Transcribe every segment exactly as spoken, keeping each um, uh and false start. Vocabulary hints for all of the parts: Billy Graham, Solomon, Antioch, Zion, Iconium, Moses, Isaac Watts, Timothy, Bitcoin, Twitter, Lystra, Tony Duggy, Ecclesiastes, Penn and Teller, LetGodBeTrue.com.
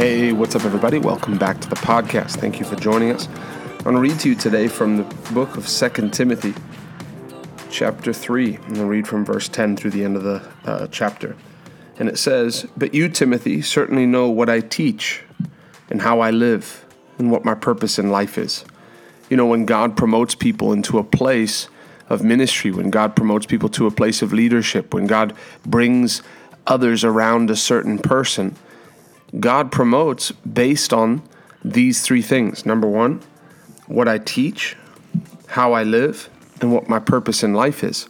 Hey, what's up, everybody? Welcome back to the podcast. Thank you for joining us. I'm going to read to you today from the book of Second Timothy, chapter three. I'm going to read from verse ten through the end of the uh, chapter. And it says, "But you, Timothy, certainly know what I teach and how I live and what my purpose in life is." You know, when God promotes people into a place of ministry, when God promotes people to a place of leadership, when God brings others around a certain person, God promotes based on these three things. Number one, what I teach, how I live, and what my purpose in life is.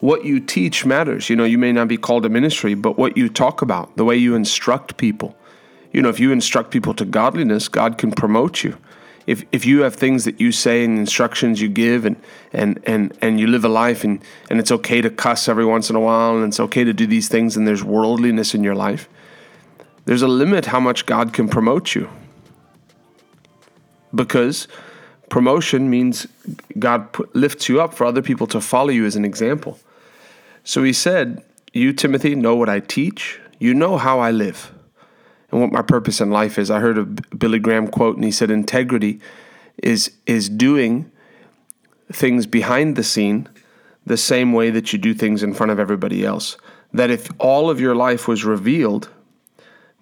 What you teach matters. You know, you may not be called to ministry, but what you talk about, the way you instruct people. You know, if you instruct people to godliness, God can promote you. If if you have things that you say and instructions you give and and and, and you live a life and, and it's okay to cuss every once in a while and it's okay to do these things and there's worldliness in your life, there's a limit how much God can promote you, because promotion means God put, lifts you up for other people to follow you as an example. So he said, you, Timothy, know what I teach. You know how I live and what my purpose in life is. I heard a Billy Graham quote, and he said, integrity is is doing things behind the scene the same way that you do things in front of everybody else. That if all of your life was revealed,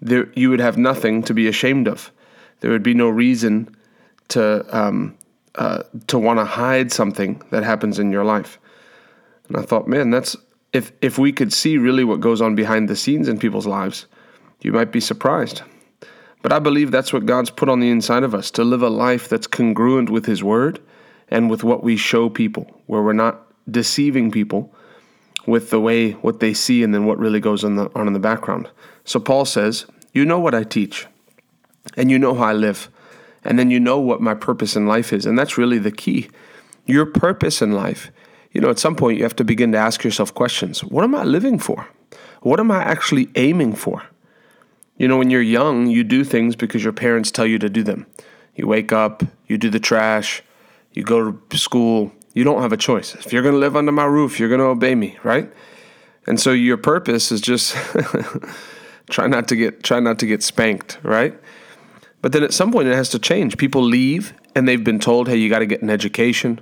there, you would have nothing to be ashamed of. There would be no reason to um, uh, to want to hide something that happens in your life. And I thought, man, that's if if we could see really what goes on behind the scenes in people's lives, you might be surprised. But I believe that's what God's put on the inside of us, to live a life that's congruent with His Word and with what we show people, where we're not deceiving people with the way, what they see, and then what really goes on, the, on in the background. So Paul says, you know what I teach, and you know how I live, and then you know what my purpose in life is. And that's really the key. Your purpose in life. You know, at some point you have to begin to ask yourself questions. What am I living for? What am I actually aiming for? You know, when you're young, you do things because your parents tell you to do them. You wake up, you do the trash, you go to school. You don't have a choice. If you're going to live under my roof, you're going to obey me, right? And so your purpose is just try not to get try not to get spanked, right? But then at some point it has to change. People leave and they've been told, "Hey, you got to get an education.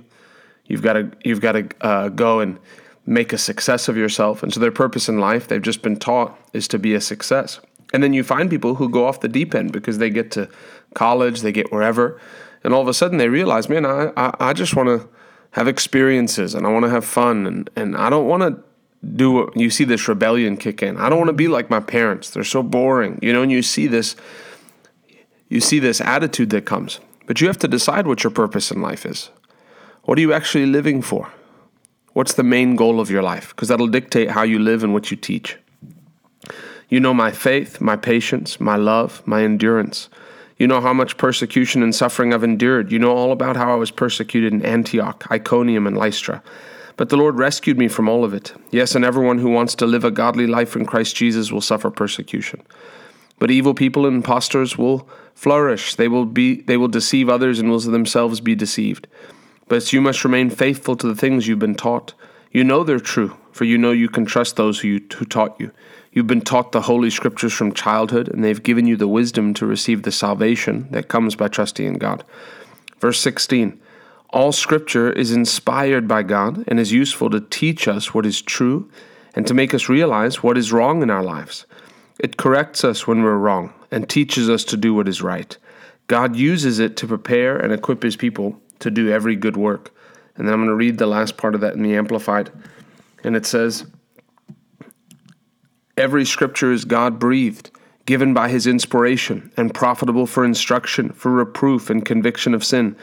You've got to you've got to uh, go and make a success of yourself." And so their purpose in life, they've just been taught, is to be a success. And then you find people who go off the deep end because they get to college, they get wherever, and all of a sudden they realize, man, I I, I just want to have experiences, and I want to have fun, and, and I don't want to do what you see this rebellion kick in. I don't want to be like my parents. They're so boring, you know, and you see this, you see this attitude that comes. But you have to decide what your purpose in life is. What are you actually living for? What's the main goal of your life? Because that'll dictate how you live and what you teach. You know my faith, my patience, my love, my endurance. You know how much persecution and suffering I've endured. You know all about how I was persecuted in Antioch, Iconium, and Lystra. But the Lord rescued me from all of it. Yes, and everyone who wants to live a godly life in Christ Jesus will suffer persecution. But evil people and impostors will flourish. They will be, they will deceive others and will themselves be deceived. But you must remain faithful to the things you've been taught. You know they're true, for you know you can trust those who, you, who taught you. You've been taught the Holy Scriptures from childhood, and they've given you the wisdom to receive the salvation that comes by trusting in God. Verse sixteen, all Scripture is inspired by God and is useful to teach us what is true and to make us realize what is wrong in our lives. It corrects us when we're wrong and teaches us to do what is right. God uses it to prepare and equip His people to do every good work. And then I'm going to read the last part of that in the Amplified. And it says, every scripture is God-breathed, given by His inspiration, and profitable for instruction, for reproof and conviction of sin,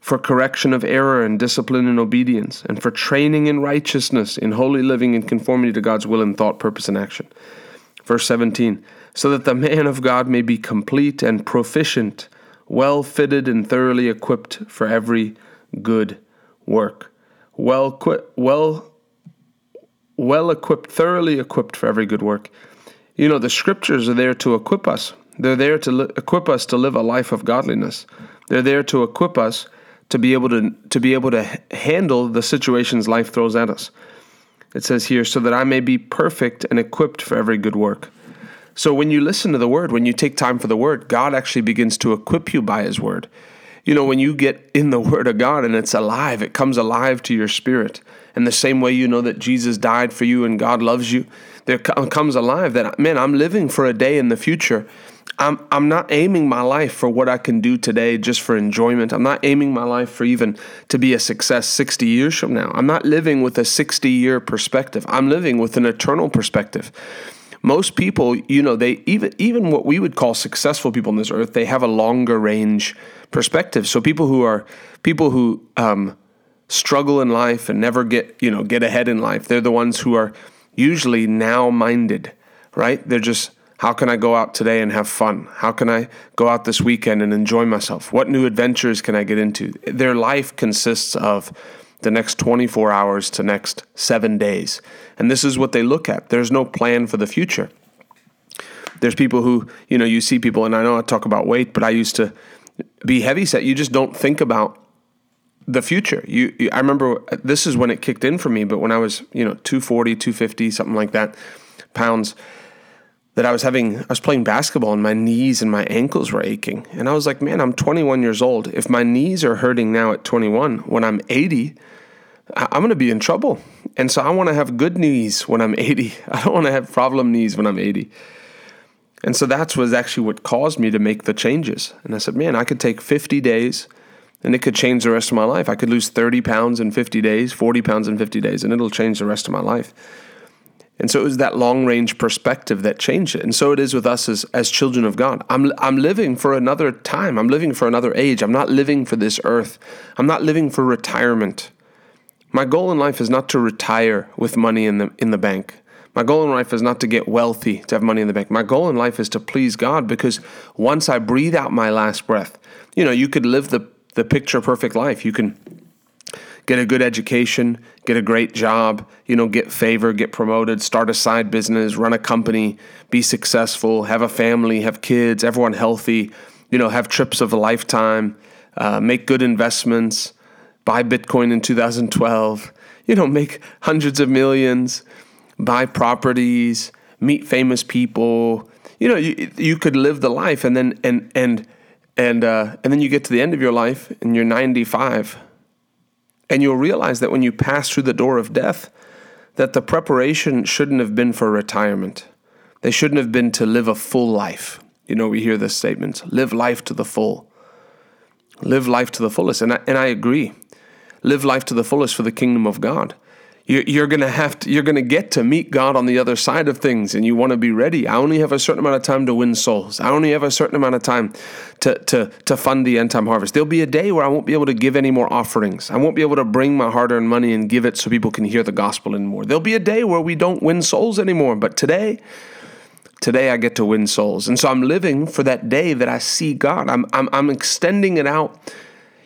for correction of error and discipline and obedience, and for training in righteousness, in holy living and conformity to God's will in thought, purpose, and action. Verse seventeen, so that the man of God may be complete and proficient, well-fitted and thoroughly equipped for every good work. Well equipped, well well equipped, thoroughly equipped for every good work. You know, the Scriptures are there to equip us. They're there to li- equip us to live a life of godliness. They're there to equip us to be able to to be able to handle the situations life throws at us. It says here, so that I may be perfect and equipped for every good work. So when you listen to the word, when you take time for the word, God actually begins to equip you by his word. You know, when you get in the word of God and it's alive, it comes alive to your spirit. And the same way you know that Jesus died for you and God loves you, there comes alive that, man, I'm living for a day in the future. I'm I'm not aiming my life for what I can do today just for enjoyment. I'm not aiming my life for even to be a success sixty years from now. I'm not living with a sixty-year perspective. I'm living with an eternal perspective. Most people, you know, they even even what we would call successful people on this earth, they have a longer range perspective. So people who are people who um, struggle in life and never get, you know, get ahead in life, they're the ones who are usually now minded, right? They're just, how can I go out today and have fun? How can I go out this weekend and enjoy myself? What new adventures can I get into? Their life consists of the next twenty-four hours to next seven days. And this is what they look at. There's no plan for the future. There's people who, you know, you see people, and I know I talk about weight, but I used to be heavyset. You just don't think about the future. You, you I remember this is when it kicked in for me, but when I was, you know, two forty, two fifty, something like that, pounds, that I was having, I was playing basketball and my knees and my ankles were aching. And I was like, man, I'm twenty-one years old. If my knees are hurting now at twenty-one, when I'm eighty, I'm going to be in trouble. And so I want to have good knees when I'm eighty. I don't want to have problem knees when I'm eighty. And so that's was actually what caused me to make the changes. And I said, man, I could take fifty days and it could change the rest of my life. I could lose thirty pounds in fifty days, forty pounds in fifty days, and it'll change the rest of my life. And so it was that long-range perspective that changed it. And so it is with us as, as children of God. I'm I'm living for another time. I'm living for another age. I'm not living for this earth. I'm not living for retirement. My goal in life is not to retire with money in the in the bank. My goal in life is not to get wealthy, to have money in the bank. My goal in life is to please God, because once I breathe out my last breath, you know, you could live the, the picture-perfect life. You can get a good education, get a great job, you know, get favor, get promoted, start a side business, run a company, be successful, have a family, have kids, everyone healthy, you know, have trips of a lifetime, uh, make good investments, buy Bitcoin in two thousand twelve, you know, make hundreds of millions, buy properties, meet famous people. You know, you, you could live the life, and then, and, and, and, uh, and then you get to the end of your life and you're ninety-five. And you'll realize that when you pass through the door of death, that the preparation shouldn't have been for retirement. They shouldn't have been to live a full life. You know, we hear this statement, live life to the full. Live life to the fullest. And I, and I agree. Live life to the fullest for the kingdom of God. You're, you're going to have to, you're going to get to meet God on the other side of things, and you want to be ready. I only have a certain amount of time to win souls. I only have a certain amount of time to, to, to fund the end time harvest. There'll be a day where I won't be able to give any more offerings. I won't be able to bring my hard earned money and give it so people can hear the gospel anymore. There'll be a day where we don't win souls anymore. But today, today I get to win souls. And so I'm living for that day that I see God. I'm, I'm, I'm extending it out.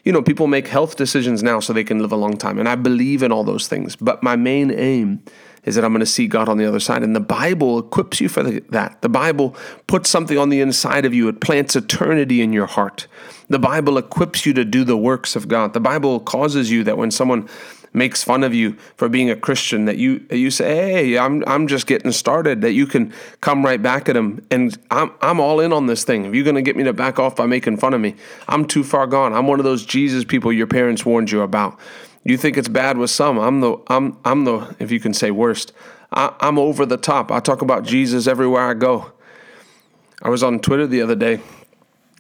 You know, people make health decisions now so they can live a long time. And I believe in all those things. But my main aim is that I'm going to see God on the other side. And the Bible equips you for that. The Bible puts something on the inside of you. It plants eternity in your heart. The Bible equips you to do the works of God. The Bible causes you that when someone makes fun of you for being a Christian, that you you say, hey, I'm I'm just getting started, that you can come right back at them, and I'm I'm all in on this thing. If you're going to get me to back off by making fun of me, I'm too far gone. I'm one of those Jesus people your parents warned you about. You think it's bad with some. I'm the I'm I'm the if you can say worst. I, I'm over the top. I talk about Jesus everywhere I go. I was on Twitter the other day,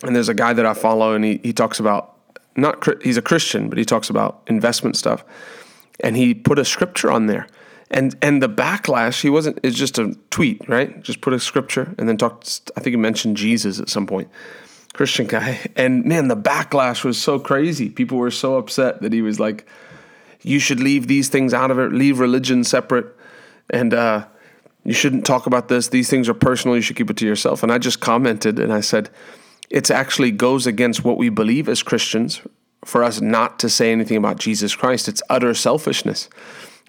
and there's a guy that I follow, and he he talks about not he's a Christian, but he talks about investment stuff. And he put a scripture on there. And and the backlash, he wasn't, it's just a tweet, right? Just put a scripture and then talked, I think he mentioned Jesus at some point, Christian guy. And man, the backlash was so crazy. People were so upset that he was like, you should leave these things out of it, leave religion separate. And uh, you shouldn't talk about this. These things are personal. You should keep it to yourself. And I just commented and I said, it actually goes against what we believe as Christians, for us not to say anything about Jesus Christ. It's utter selfishness.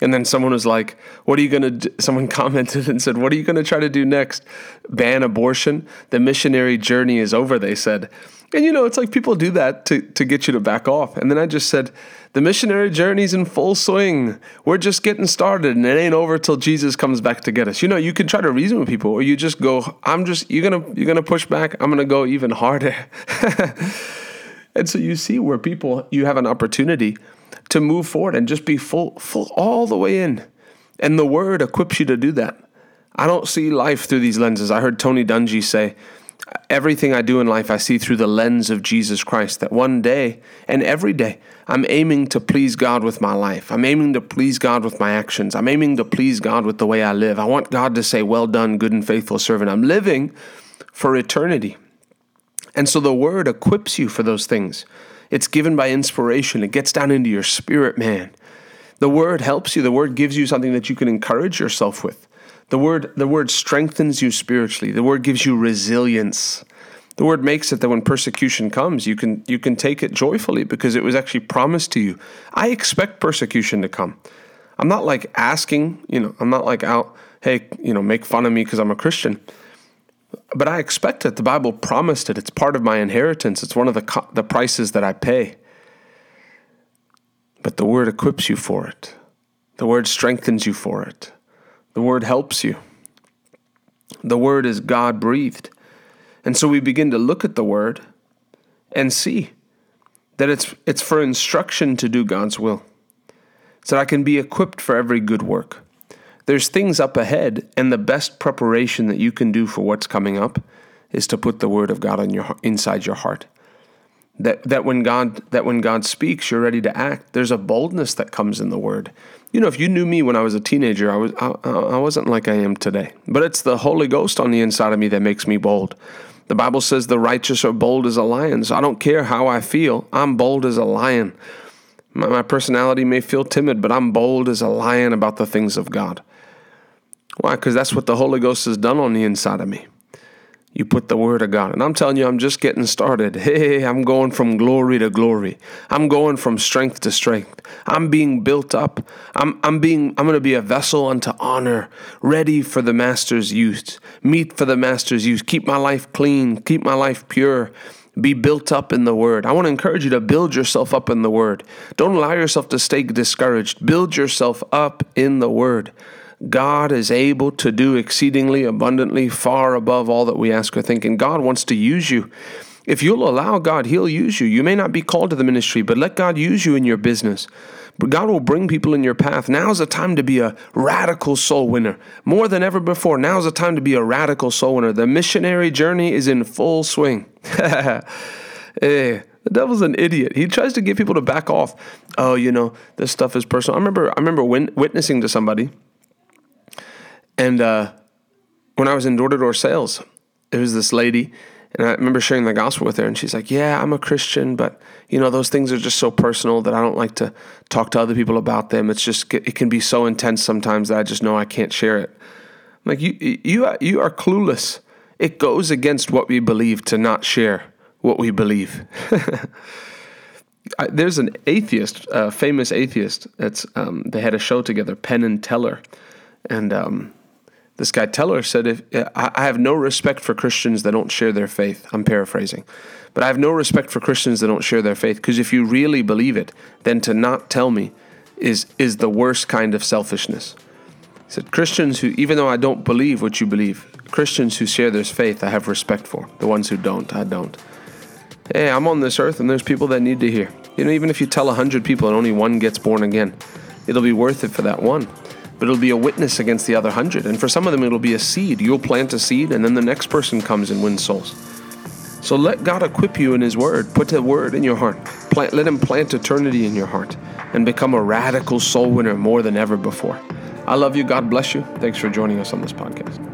And then someone was like, what are you going to, someone commented and said, what are you going to try to do next? Ban abortion? The missionary journey is over, they said. And, you know, it's like people do that to, to get you to back off. And then I just said, the missionary journey's in full swing. We're just getting started, and it ain't over till Jesus comes back to get us. You know, you can try to reason with people, or you just go, I'm just, you're going to, you're going to push back. I'm going to go even harder. And so you see where people, you have an opportunity to move forward and just be full, full all the way in. And the word equips you to do that. I don't see life through these lenses. I heard Tony Duggy say, everything I do in life, I see through the lens of Jesus Christ, that one day and every day, I'm aiming to please God with my life. I'm aiming to please God with my actions. I'm aiming to please God with the way I live. I want God to say, well done, good and faithful servant. I'm living for eternity. And so the word equips you for those things. It's given by inspiration. It gets down into your spirit, man. The word helps you. The word gives you something that you can encourage yourself with. The word, the word strengthens you spiritually. The word gives you resilience. The word makes it that when persecution comes, you can, you can take it joyfully because it was actually promised to you. I expect persecution to come. I'm not like asking, you know, I'm not like out, hey, you know, make fun of me because I'm a Christian. But I expect it. The Bible promised it. It's part of my inheritance. It's one of the co- the prices that I pay. But the word equips you for it. The word strengthens you for it. The word helps you. The word is God-breathed. And so we begin to look at the word and see that it's it's for instruction to do God's will, so that I can be equipped for every good work. There's things up ahead, and the best preparation that you can do for what's coming up is to put the word of God on your inside your heart. That that when God that when God speaks, you're ready to act. There's a boldness that comes in the word. You know, if you knew me when I was a teenager, I was I, I wasn't like I am today. But it's the Holy Ghost on the inside of me that makes me bold. The Bible says the righteous are bold as a lion. So I don't care how I feel. I'm bold as a lion. My, my personality may feel timid, but I'm bold as a lion about the things of God. Why? Because that's what the Holy Ghost has done on the inside of me. You put the word of God. And I'm telling you, I'm just getting started. Hey, I'm going from glory to glory. I'm going from strength to strength. I'm being built up. I'm I'm being I'm going to be a vessel unto honor, ready for the master's use, meet for the master's use. Keep my life clean, keep my life pure. Be built up in the word. I want to encourage you to build yourself up in the word. Don't allow yourself to stay discouraged. Build yourself up in the word. God is able to do exceedingly abundantly, far above all that we ask or think. And God wants to use you. If you'll allow God, he'll use you. You may not be called to the ministry, but let God use you in your business. But God will bring people in your path. Now's the time to be a radical soul winner. More than ever before, now's the time to be a radical soul winner. The missionary journey is in full swing. eh. The devil's an idiot. He tries to get people to back off. Oh, you know, this stuff is personal. I remember I remember win- witnessing to somebody. And uh, when I was in door-to-door sales, there was this lady, and I remember sharing the gospel with her, and she's like, yeah, I'm a Christian, but, you know, those things are just so personal that I don't like to talk to other people about them. It's just, it can be so intense sometimes that I just know I can't share it. I'm like, you, you, are, you are clueless. It goes against what we believe to not share what we believe. I, there's an atheist, a famous atheist, that's, um, they had a show together, Penn and Teller, and, um, this guy Teller said, if, I have no respect for Christians that don't share their faith. I'm paraphrasing. But I have no respect for Christians that don't share their faith, because if you really believe it, then to not tell me is is the worst kind of selfishness. He said, Christians who, even though I don't believe what you believe, Christians who share their faith, I have respect for. The ones who don't, I don't. Hey, I'm on this earth and there's people that need to hear. You know, even if you tell one hundred people and only one gets born again, it'll be worth it for that one. But it'll be a witness against the other hundred. And for some of them, it'll be a seed. You'll plant a seed, and then the next person comes and wins souls. So let God equip you in his word. Put the word in your heart. Plant, let him plant eternity in your heart and become a radical soul winner more than ever before. I love you. God bless you. Thanks for joining us on this podcast.